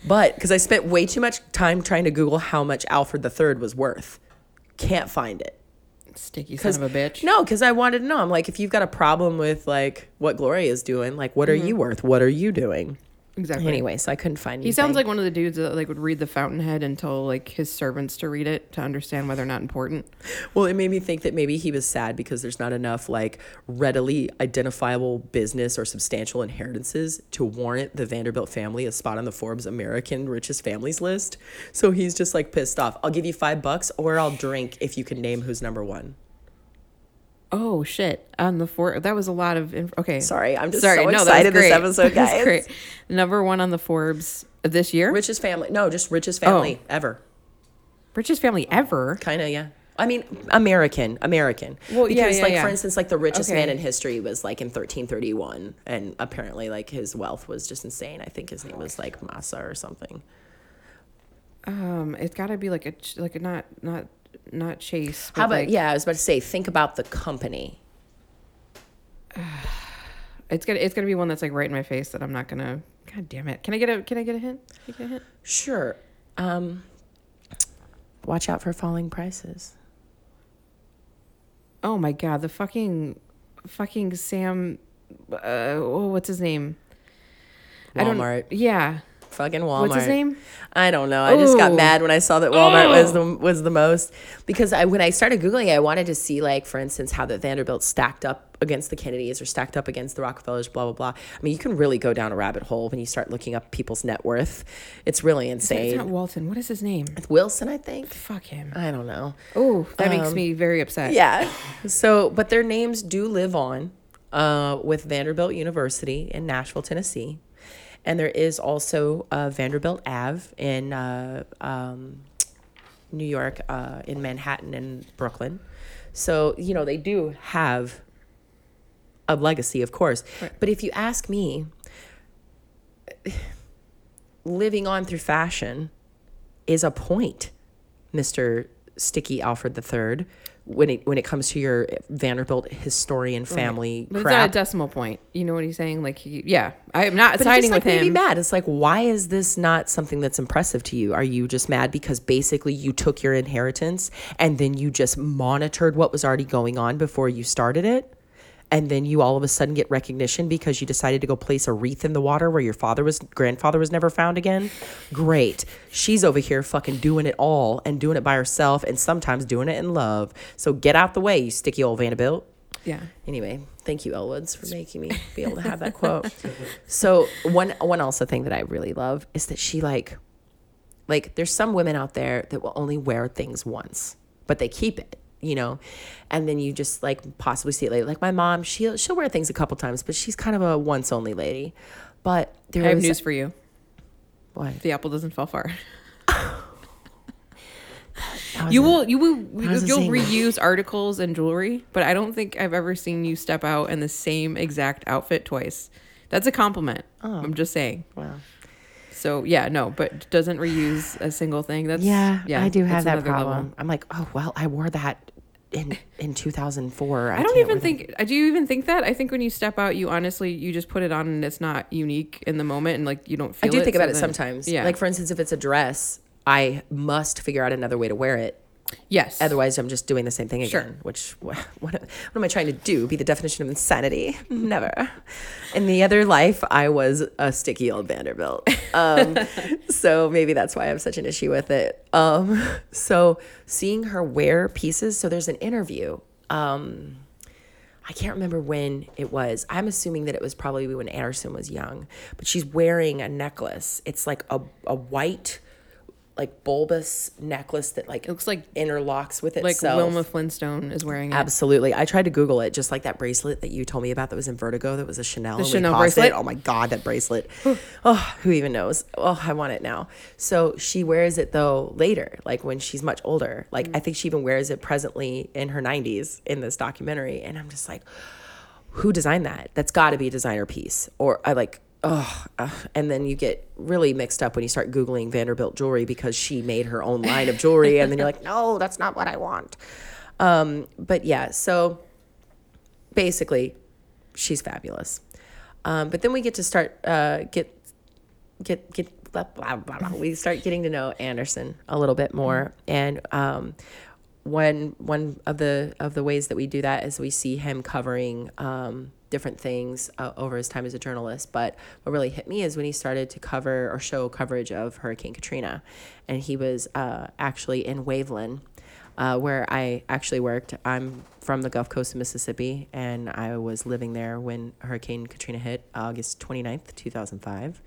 But because I spent way too much time trying to Google how much Alfred the Third was worth. Can't find it. Sticky son of a bitch. No, because I wanted to know. I'm like, if you've got a problem with like what Gloria is doing, like what mm-hmm. are you worth? What are you doing? Exactly. Anyway, so I couldn't find anything. He sounds like one of the dudes that like would read The Fountainhead and tell like his servants to read it to understand why they're not important. Well, it made me think that maybe he was sad because there's not enough like readily identifiable business or substantial inheritances to warrant the Vanderbilt family a spot on the Forbes American Richest Families list. So he's just like pissed off. I'll give you five bucks or I'll drink if you can name who's number one. Oh shit! On the Forbes, that was a lot of. Inf- okay, sorry, I'm just sorry. so no, excited this episode, guys. Great. Number one on the Forbes this year. Richest family? No, just richest family oh. ever. Richest family ever? Kind of, yeah. I mean, American, American. Well, because, yeah, yeah, like yeah. for instance, like the richest okay. man in history was like in thirteen thirty-one, and apparently, like his wealth was just insane. I think his name was like Massa or something. Um, it's got to be like a like a not not. Not Chase. How about, like, yeah, I was about to say, think about the company. Uh, it's gonna it's gonna be one that's like right in my face that I'm not gonna. God damn it! Can I get a Can I get a hint? Can I get a hint? Sure. Um, watch out for falling prices. Oh my God! The fucking, fucking Sam. Uh, what's his name? Walmart. I don't, yeah. Fucking Walmart. What's his name? I don't know. I Ooh. just got mad when I saw that Walmart oh. was the was the most because I when I started Googling it, I wanted to see like for instance how the Vanderbilt stacked up against the Kennedys or stacked up against the Rockefellers, blah blah blah. I mean, you can really go down a rabbit hole when you start looking up people's net worth. It's really insane. It's not Walton. What is his name? It's Wilson, I think. Fuck him. I don't know. Oh, that um, makes me very upset. Yeah. So, but their names do live on uh, with Vanderbilt University in Nashville, Tennessee. And there is also uh, Vanderbilt Avenue in uh, um, New York, uh, in Manhattan and Brooklyn. So, you know, they do have a legacy, of course. Right. But if you ask me, living on through fashion is a point, Mister Sticky Alfred the Third, when it when it comes to your Vanderbilt historian family right. crap. It's not a decimal point. You know what he's saying? Like, he, yeah, I'm not siding with him. But it just like made me mad. It's like, why is this not something that's impressive to you? Are you just mad because basically you took your inheritance and then you just monitored what was already going on before you started it? and then you all of a sudden get recognition because you decided to go place a wreath in the water where your father was grandfather was never found again. Great. She's over here fucking doing it all and doing it by herself and sometimes doing it in love. So get out the way, you sticky old Vanderbilt. Yeah. Anyway, thank you, Elwoods, for making me be able to have that quote. So one one also thing that I really love is that she like like there's some women out there that will only wear things once, but they keep it. You know, and then you just like possibly see it later. Like my mom, she'll she'll wear things a couple times, but she's kind of a once only lady. But there I have news a- for you. What? The apple doesn't fall far. You will, you will, you'll reuse articles and jewelry, but I don't think I've ever seen you step out in the same exact outfit twice. That's a compliment. Oh, I'm just saying. Wow. So yeah, no, but doesn't reuse a single thing. That's yeah, yeah I do have that problem. Level. I'm like, oh well, I wore that in in two thousand four. I, I don't even think. That. Do you even think that? I think when you step out, you honestly you just put it on and it's not unique in the moment and like you don't feel. I do it, think so about then, it sometimes. Yeah. Like for instance, if it's a dress, I must figure out another way to wear it. Yes. Otherwise, I'm just doing the same thing again. Sure. Which what, what am I trying to do? Be the definition of insanity? Never. In the other life, I was a sticky old Vanderbilt. Um, so maybe that's why I have such an issue with it. Um, so seeing her wear pieces. So there's an interview. Um, I can't remember when it was. I'm assuming that it was probably when Anderson was young. But she's wearing a necklace. It's like a a white. Like bulbous necklace that like it looks like interlocks with itself. Like Wilma Flintstone is wearing it. Absolutely. I tried to Google it, just like that bracelet that you told me about that was in Vertigo, that was a Chanel. The Chanel bracelet. Oh my God, that bracelet. Oh, who even knows? Oh, I want it now. So she wears it though later, like when she's much older. Like mm-hmm. I think she even wears it presently in her nineties in this documentary. And I'm just like, who designed that? That's got to be a designer piece. Or I like... Oh, uh, and then you get really mixed up when you start Googling Vanderbilt jewelry because she made her own line of jewelry. And then you're like, no, that's not what I want. Um, but yeah, so basically she's fabulous. Um, but then we get to start, uh, get, get, get, blah, blah, blah. We start getting to know Anderson a little bit more. And, um, One one of the of the ways that we do that is we see him covering um, different things uh, over his time as a journalist. But what really hit me is when he started to cover or show coverage of Hurricane Katrina, and he was uh, actually in Waveland, uh, where I actually worked. I'm from the Gulf Coast of Mississippi, and I was living there when Hurricane Katrina hit August twenty-ninth, two thousand five,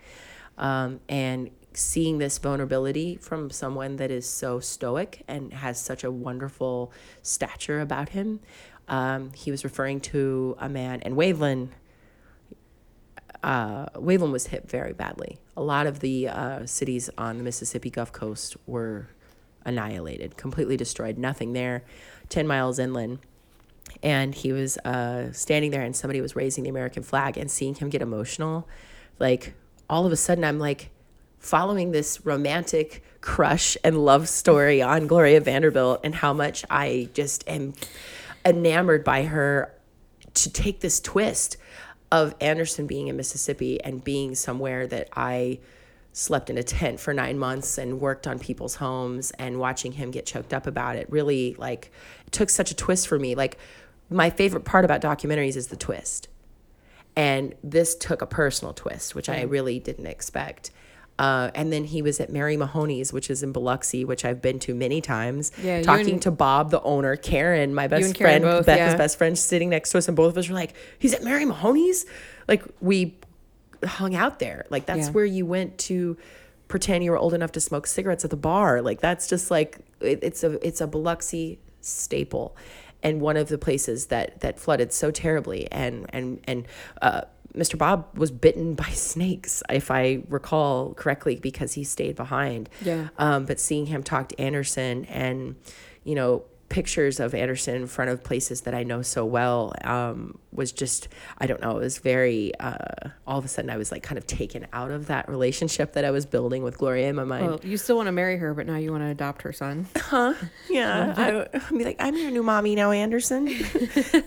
um, and. Seeing this vulnerability from someone that is so stoic and has such a wonderful stature about him. Um, he was referring to a man, and Waveland, uh, Waveland was hit very badly. A lot of the uh, cities on the Mississippi Gulf Coast were annihilated, completely destroyed, nothing there, ten miles inland. And he was uh, standing there and somebody was raising the American flag and seeing him get emotional. Like, all of a sudden I'm like, following this romantic crush and love story on Gloria Vanderbilt and how much I just am enamored by her, to take this twist of Anderson being in Mississippi and being somewhere that I slept in a tent for nine months and worked on people's homes, and watching him get choked up about it really like took such a twist for me. Like my favorite part about documentaries is the twist. And this took a personal twist, which mm. I really didn't expect. Uh, and then he was at Mary Mahoney's, which is in Biloxi, which I've been to many times, yeah, talking and, to Bob, the owner, Karen, my best friend, both, Beth's yeah. best friend, sitting next to us. And both of us were like, he's at Mary Mahoney's? Like, we hung out there. Like, that's yeah. where you went to pretend you were old enough to smoke cigarettes at the bar. Like, that's just like, it, it's a it's a Biloxi staple. And one of the places that, that flooded so terribly. And, and, and, uh, Mister Bob was bitten by snakes, if I recall correctly, because he stayed behind. Yeah. Um, but seeing him talk to Anderson and, you know, pictures of Anderson in front of places that I know so well um, was just, I don't know, it was very, uh, all of a sudden I was like kind of taken out of that relationship that I was building with Gloria in my mind. Well, you still want to marry her, but now you want to adopt her son. Huh? Yeah. I, I'd be like, I'm your new mommy now, Anderson.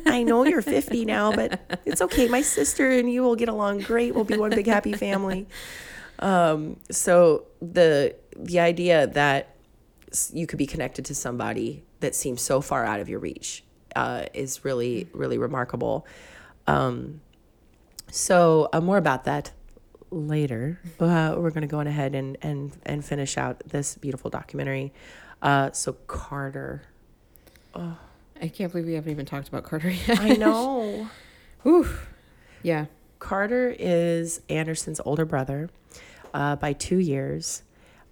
I know you're fifty now, but it's okay. My sister and you will get along great. We'll be one big happy family. Um, so the the idea that you could be connected to somebody that seems so far out of your reach uh, is really, really remarkable. Um, so uh, more about that later. Uh, we're going to go on ahead and, and, and finish out this beautiful documentary. Uh, so Carter. Oh. I can't believe we haven't even talked about Carter yet. I know. Oof. Yeah. Carter is Anderson's older brother uh, by two years.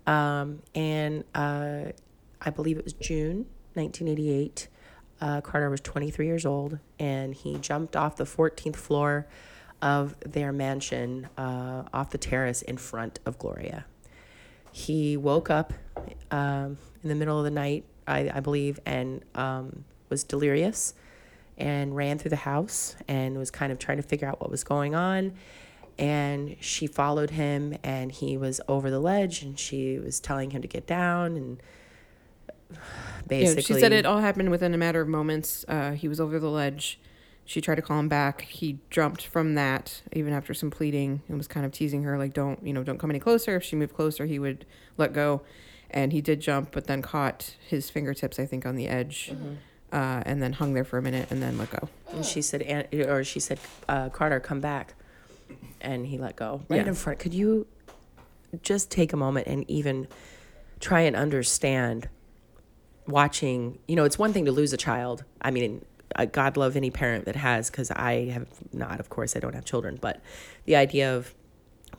Um, and uh, I believe it was June nineteen eighty-eight. Uh, Carter was twenty-three years old, and he jumped off the fourteenth floor of their mansion uh, off the terrace in front of Gloria. He woke up um, in the middle of the night, I, I believe, and um, was delirious and ran through the house and was kind of trying to figure out what was going on. And she followed him, and he was over the ledge, and she was telling him to get down, and basically... Yeah, she said it all happened within a matter of moments. Uh, he was over the ledge. She tried to call him back. He jumped from that, even after some pleading, and was kind of teasing her, like, don't, you know, don't come any closer. If she moved closer, he would let go. And he did jump, but then caught his fingertips, I think, on the edge. Mm-hmm. Uh, and then hung there for a minute and then let go. And she said, or she said, uh, Carter, come back. And he let go right yeah. in front. Could you just take a moment and even try and understand watching? You know, it's one thing to lose a child. I mean, God love any parent that has, because I have not, of course, I don't have children. But the idea of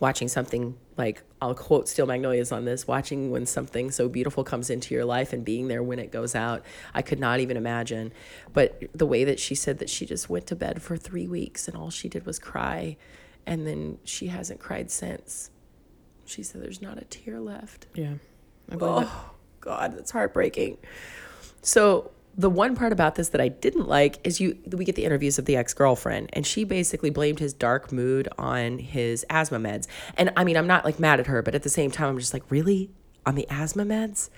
watching something like, I'll quote Steel Magnolias on this, watching when something so beautiful comes into your life and being there when it goes out, I could not even imagine. But the way that she said that she just went to bed for three weeks and all she did was cry. And then she hasn't cried since. She said there's not a tear left. Yeah. I believe it. Oh, God, that's heartbreaking. So the one part about this that I didn't like is you. we get the interviews of the ex-girlfriend, and she basically blamed his dark mood on his asthma meds. And, I mean, I'm not, like, mad at her, but at the same time, I'm just like, really? On the asthma meds?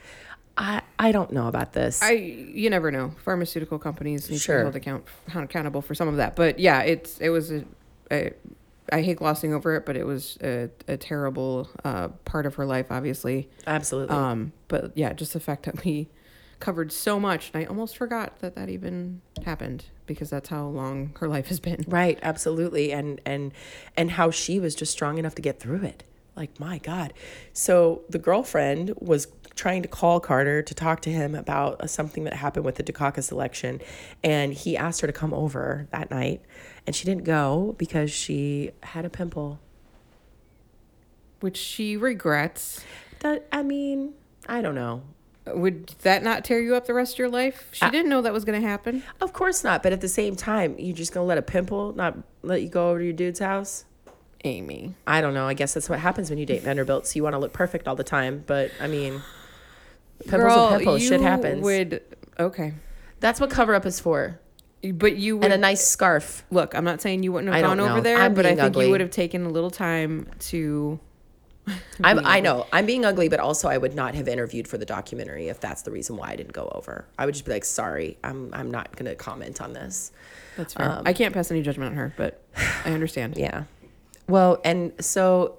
I, I don't know about this. I You never know. Pharmaceutical companies need sure. to be held account, accountable for some of that. But, yeah, it's it was a... a I hate glossing over it, but it was a, a terrible uh, part of her life, obviously. Absolutely. Um, but yeah, just the fact that we covered so much, and I almost forgot that that even happened, because that's how long her life has been. Right, absolutely, and and and how she was just strong enough to get through it. Like, my God. So the girlfriend was trying to call Carter to talk to him about something that happened with the Dukakis election, and he asked her to come over that night, and she didn't go because she had a pimple, which she regrets. That, I mean, I don't know. Would that not tear you up the rest of your life? She I, didn't know that was going to happen. Of course not, but at the same time, you're just going to let a pimple not let you go over to your dude's house? Amy. I don't know. I guess that's what happens when you date Vanderbilt, so you want to look perfect all the time, but I mean, pimples Girl, and pimples. You Shit happens. Would, okay. That's what cover-up is for. But you would, and a nice scarf. Look, I'm not saying you wouldn't have gone know. over there, I'm but I think ugly. you would have taken a little time to... I'm, I know. I'm being ugly, but also I would not have interviewed for the documentary if that's the reason why I didn't go over. I would just be like, sorry, I'm I'm not going to comment on this. That's fair. Um, I can't pass any judgment on her, but I understand. Yeah. Well, and so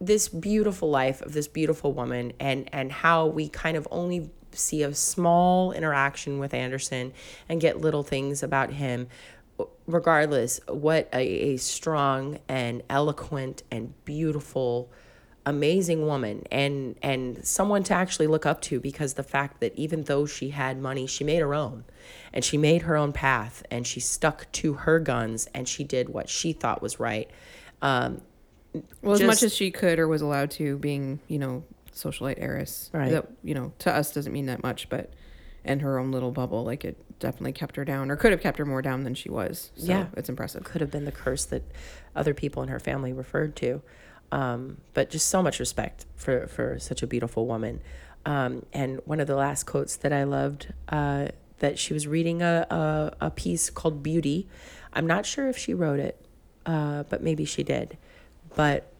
this beautiful life of this beautiful woman, and, and how we kind of only see a small interaction with Anderson and get little things about him. Regardless, what a, a strong and eloquent and beautiful, amazing woman, and, and someone to actually look up to, because the fact that even though she had money, she made her own, and she made her own path, and she stuck to her guns, and she did what she thought was right. Um, well, just, as much as she could or was allowed to, being, you know, socialite heiress, right. That, you know, to us doesn't mean that much, but in her own little bubble, like, it definitely kept her down, or could have kept her more down than she was. So yeah. It's impressive. Could have been the curse that other people in her family referred to. Um, but just so much respect for, for such a beautiful woman. Um, and one of the last quotes that I loved, uh, that she was reading a, a, a piece called Beauty. I'm not sure if she wrote it. Uh, but maybe she did. But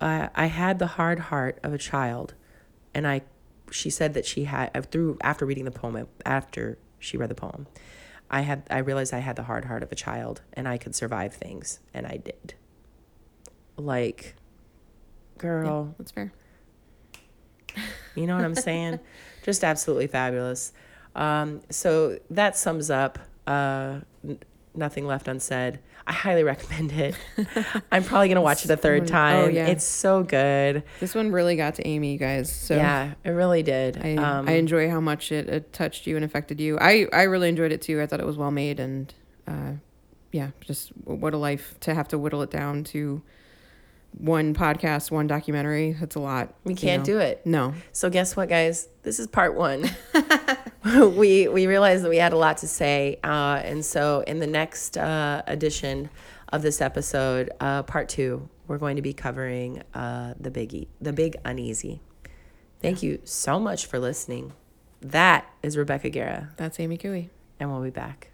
I, I had the hard heart of a child, and I, she said that she had through after reading the poem. After she read the poem, I had I realized I had the hard heart of a child, and I could survive things, and I did. Like, girl, yeah, that's fair. You know what I'm saying? Just absolutely fabulous. Um, so that sums up. Uh, Nothing Left Unsaid. I highly recommend it. I'm probably going to watch it a third time. Oh, yeah. It's so good. This one really got to Amy, you guys. So yeah, it really did. I, um, I enjoy how much it, it touched you and affected you. I, I really enjoyed it too. I thought it was well made, and uh, yeah, just what a life to have to whittle it down to one podcast, one documentary. That's a lot. We can't you know. do it. No. So guess what, guys? This is part one. we we realized that we had a lot to say. Uh, and so in the next uh, edition of this episode, uh, part two, we're going to be covering uh, the biggie, the big uneasy. Thank yeah. you so much for listening. That is Rebecca Guerra. That's Amy Cooey. And we'll be back.